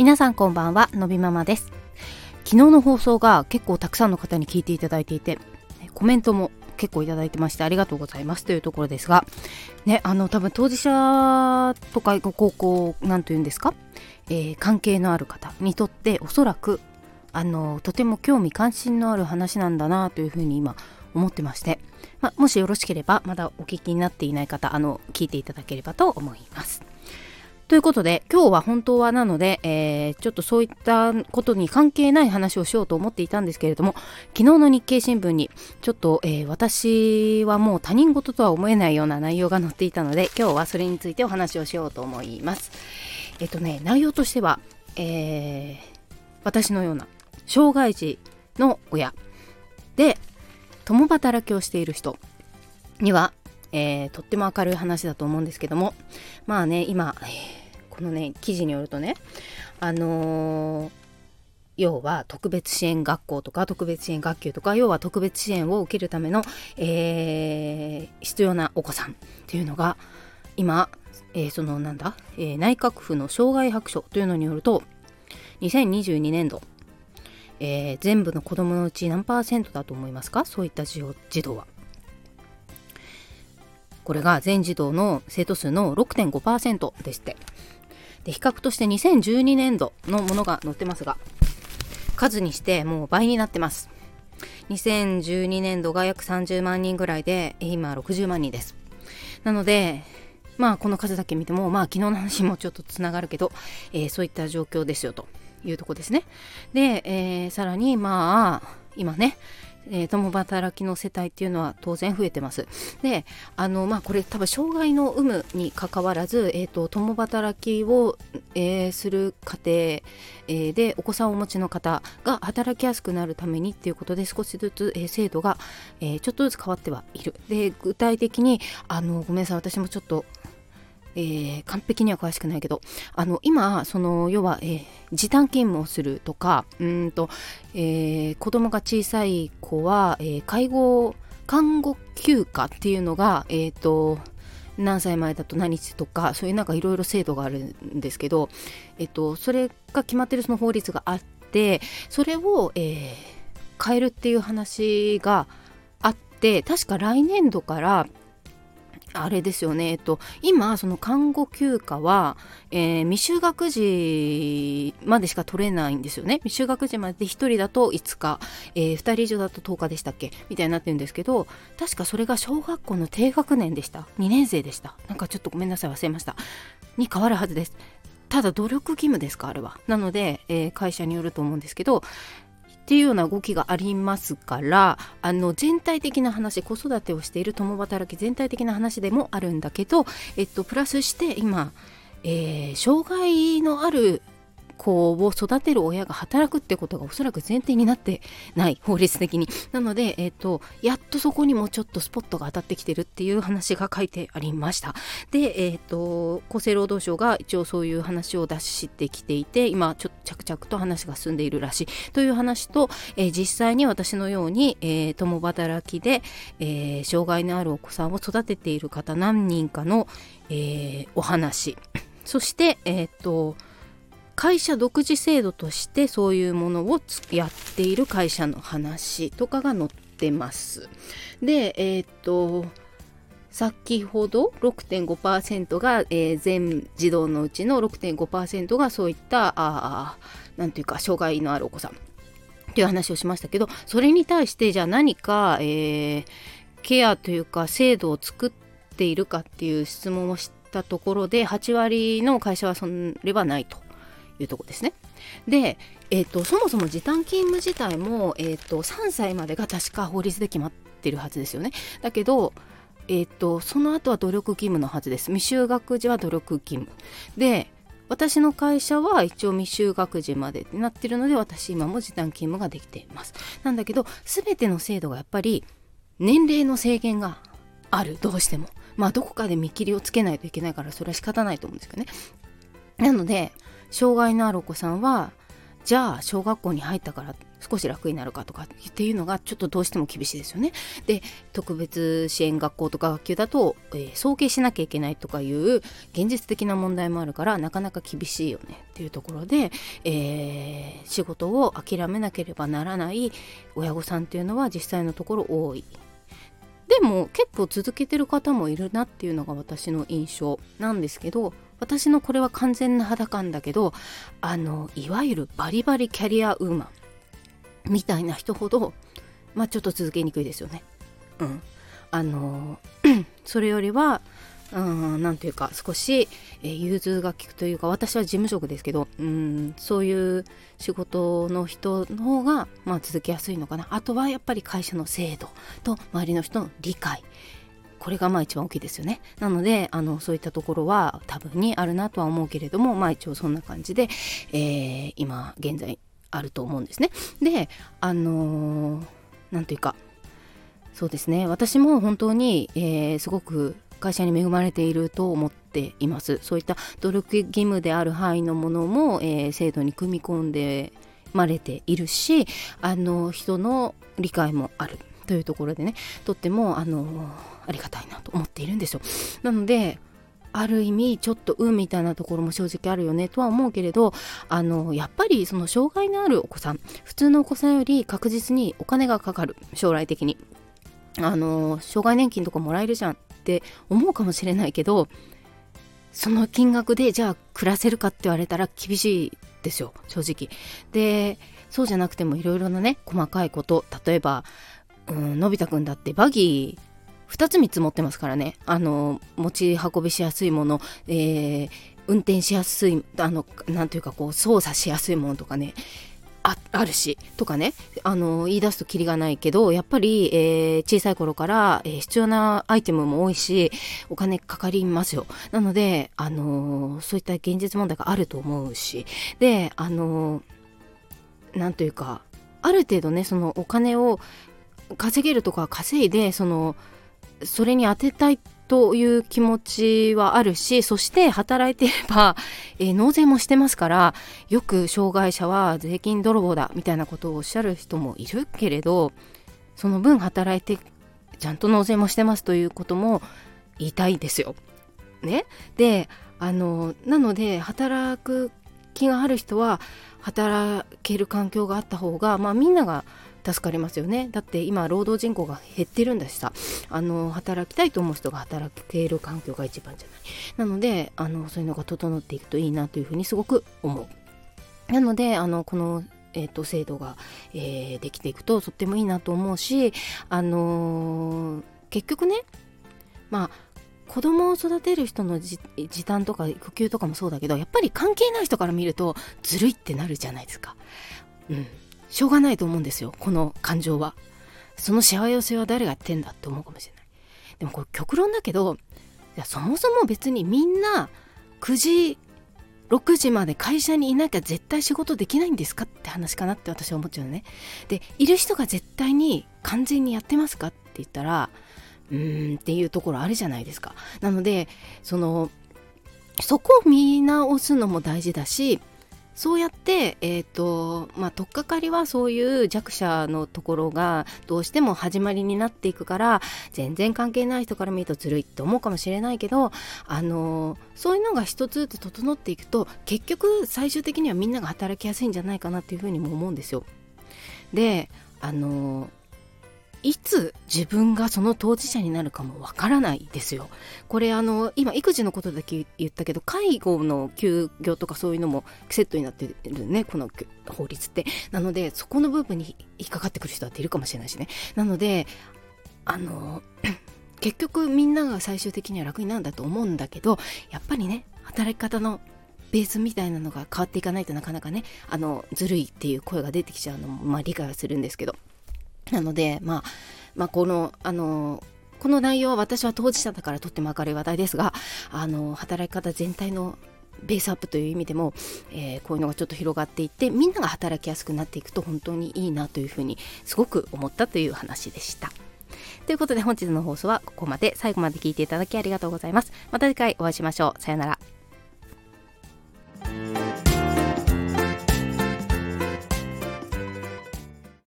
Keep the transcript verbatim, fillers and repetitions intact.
皆さんこんばんは、のびママです。昨日の放送が結構たくさんの方に聞いていただいていて、コメントも結構いただいてまして、ありがとうございますというところですが、ね、あの多分当事者とかご高校なんというんですか、えー、関係のある方にとっておそらくあのとても興味関心のある話なんだなというふうに今思ってまして、まあ、もしよろしければまだお聞きになっていない方、あの聞いていただければと思います。ということで、今日は本当はなので、えー、ちょっとそういったことに関係ない話をしようと思っていたんですけれども、昨日の日経新聞にちょっと、えー、私はもう他人事とは思えないような内容が載っていたので、今日はそれについてお話をしようと思います。えっとね、内容としては、えー、私のような障害児の親で共働きをしている人には、えー、とっても明るい話だと思うんですけども、まあね、今、えーこのね、記事によるとね、あのー、要は特別支援学校とか特別支援学級とか、要は特別支援を受けるための、えー、必要なお子さんっていうのが今、えー、そのなんだ、えー、内閣府の生涯白書というのによると、にせんにじゅうにねんど、えー、全部の子どものうち何パーセントだと思いますか、そういった児童は。これが全児童の生徒数の ろくてんごパーセント でして、で比較としてにせんじゅうにねんどのものが載ってますが、数にしてもう倍になってます。にせんじゅうにねんどが約さんじゅうまんにんぐらいで、今ろくじゅうまんにんです。なので、まあこの数だけ見ても、まあ昨日の話もちょっとつながるけど、えー、そういった状況ですよというとこですね。で、えー、さらにまあ今ね、えー、共働きの世帯っていうのは当然増えてます。で、あのまあこれ多分障害の有無に関わらず、えーと、共働きを、えー、する家庭、えー、でお子さんをお持ちの方が働きやすくなるためにっていうことで、少しずつ、えー、制度が、えー、ちょっとずつ変わってはいる。で、具体的にあのごめんなさい、私もちょっと、えー、完璧には詳しくないけど、あの今その要は、えー、時短勤務をするとか、うんと、えー、子供が小さい子は、えー、介護看護休暇っていうのが、えーと何歳前だと何日とか、そういうなんかいろいろ制度があるんですけど、えーとそれが決まってるその法律があって、それを、えー、変えるっていう話があって、確か来年度からあれですよね、えっと、今その看護休暇は、えー、未就学児までしか取れないんですよね。未就学児まででひとりだといつか、えー、ふたり以上だととおかでしたっけみたいになってるんですけど、確かそれが小学校の低学年でした、にねんせいでした、なんかちょっとごめんなさい忘れましたに変わるはずです。ただ努力義務ですか、あれは。なので、えー、会社によると思うんですけどっていうような動きがありますから、あの全体的な話、子育てをしている共働き全体的な話でもあるんだけど、えっと、プラスして今、えー、障害のある子を育てる親が働くってことがおそらく前提になってない、法律的に。なので、えっと、やっとそこにもちょっとスポットが当たってきてるっていう話が書いてありました。で、えっと、厚生労働省が一応そういう話を出してきていて、今ちょっと着々と話が進んでいるらしいという話と、えー、実際に私のように、えー、共働きで、えー、障害のあるお子さんを育てている方何人かの、えー、お話、そして、えー、っと会社独自制度としてそういうものをやっている会社の話とかが載ってます。で、えー、っと先ほど ろくてんごパーセント が、えー、全児童のうちの ろくてんごパーセント がそういったあなんていうか障害のあるお子さんという話をしましたけど、それに対してじゃあ何か、えー、ケアというか制度を作っているかっていう質問をしたところで、はちわりの会社はそれはないというとこですね。で、えーと、そもそも時短勤務自体も、えーと、さんさいまでが確か法律で決まってるはずですよね。だけど、えーと、その後は努力義務のはずです。未就学児は努力義務。で、私の会社は一応未就学児までってなってるので、私今も時短勤務ができています。なんだけど、全ての制度がやっぱり年齢の制限がある、どうしても。まあどこかで見切りをつけないといけないから、それは仕方ないと思うんですよね。なので、障害のあるお子さんはじゃあ小学校に入ったから少し楽になるかとかっていうのがちょっとどうしても厳しいですよね。で、特別支援学校とか学級だと、えー、送迎しなきゃいけないとかいう現実的な問題もあるからなかなか厳しいよねっていうところで、えー、仕事を諦めなければならない親御さんっていうのは実際のところ多い。でも結構続けてる方もいるなっていうのが私の印象なんですけど、私のこれは完全な肌感だけど、あのいわゆるバリバリキャリアウーマンみたいな人ほど、まあ、ちょっと続けにくいですよね。うん、あのそれよりはうんなんていうか少し、えー、融通が利くというか、私は事務職ですけど、うんそういう仕事の人の方が、まあ、続きやすいのかな。あとはやっぱり会社の制度と周りの人の理解、これがまあ一番大きいですよね。なのであのそういったところは多分にあるなとは思うけれども、まあ一応そんな感じで、えー、今現在あると思うんですね。であのー、なんていうかそうですね、私も本当に、えー、すごく会社に恵まれていると思っています。そういった努力義務である範囲のものも、えー、制度に組み込んでまれているし、あの人の理解もあるというところでね、とってもあのありがたいなと思っているんですよ。なのである意味ちょっと運みたいなところも正直あるよねとは思うけれど、あのやっぱりその障害のあるお子さん、普通のお子さんより確実にお金がかかる、将来的にあの障害年金とかもらえるじゃんって思うかもしれないけど、その金額でじゃあ暮らせるかって言われたら厳しいですよ正直。でそうじゃなくてもいろいろなね細かいこと、例えば、うん、のび太くんだってバギーふたつみっつ持ってますからね。あの持ち運びしやすいもの、えー、運転しやすい、あのなんていうかこう操作しやすいものとかね、あ, あるしとかね、あの言い出すとキリがないけど、やっぱり、えー、小さい頃から、えー、必要なアイテムも多いしお金かかりますよ。なので、あのー、そういった現実問題があると思うし、で、あのー、なんというかある程度ねそのお金を稼げるとか稼いで そのそれに当てたいという気持ちはあるし、そして働いていれば、えー、納税もしてますから、よく障害者は税金泥棒だみたいなことをおっしゃる人もいるけれど、その分働いてちゃんと納税もしてますということも言いたいですよ、ね、であのなので働く気がある人は働ける環境があった方が、まあ、みんなが助かりますよね。だって今労働人口が減ってるんだしさ、あの働きたいと思う人が働ける環境が一番じゃない。なのであのそういうのが整っていくといいなというふうにすごく思う。なのであのこの、えー、と制度が、えー、できていくととってもいいなと思うし、あのー、結局ね、まあ子供を育てる人の時短とか育休とかもそうだけど、やっぱり関係ない人から見るとずるいってなるじゃないですか。うんしょうがないと思うんですよ、この感情は。その幸せは誰がやってんだって思うかもしれない。でもこれ極論だけど、いやそもそも別にみんなくじろくじまで会社にいなきゃ絶対仕事できないんですかって話かなって私は思っちゃうのね。でいる人が絶対に完全にやってますかって言ったらうーんっていうところあるじゃないですか。なのでそのそこを見直すのも大事だし、そうやって、えーとまあ、取っかかりはそういう弱者のところがどうしても始まりになっていくから、全然関係ない人から見るとずるいって思うかもしれないけど、あのー、そういうのが一つずつ整っていくと結局最終的にはみんなが働きやすいんじゃないかなっていうふうにも思うんですよ。で、あのー、いつ自分がその当事者になるかもわからないですよ。これあの今育児のことだけ言ったけど、介護の休業とかそういうのもセットになってるね、この法律って。なのでそこの部分に引っかかってくる人だっているかもしれないしね。なのであの結局みんなが最終的には楽になるんだと思うんだけど、やっぱりね働き方のベースみたいなのが変わっていかないとなかなかね、あのずるいっていう声が出てきちゃうのも、まあ、理解はするんですけど。なので、まあ、まあこのあのこの内容は私は当事者だからとっても明るい話題ですが、あの働き方全体のベースアップという意味でも、えー、こういうのがちょっと広がっていってみんなが働きやすくなっていくと本当にいいなというふうにすごく思ったという話でした。ということで本日の放送はここまで。最後まで聞いていただきありがとうございます。また次回お会いしましょう。さよなら。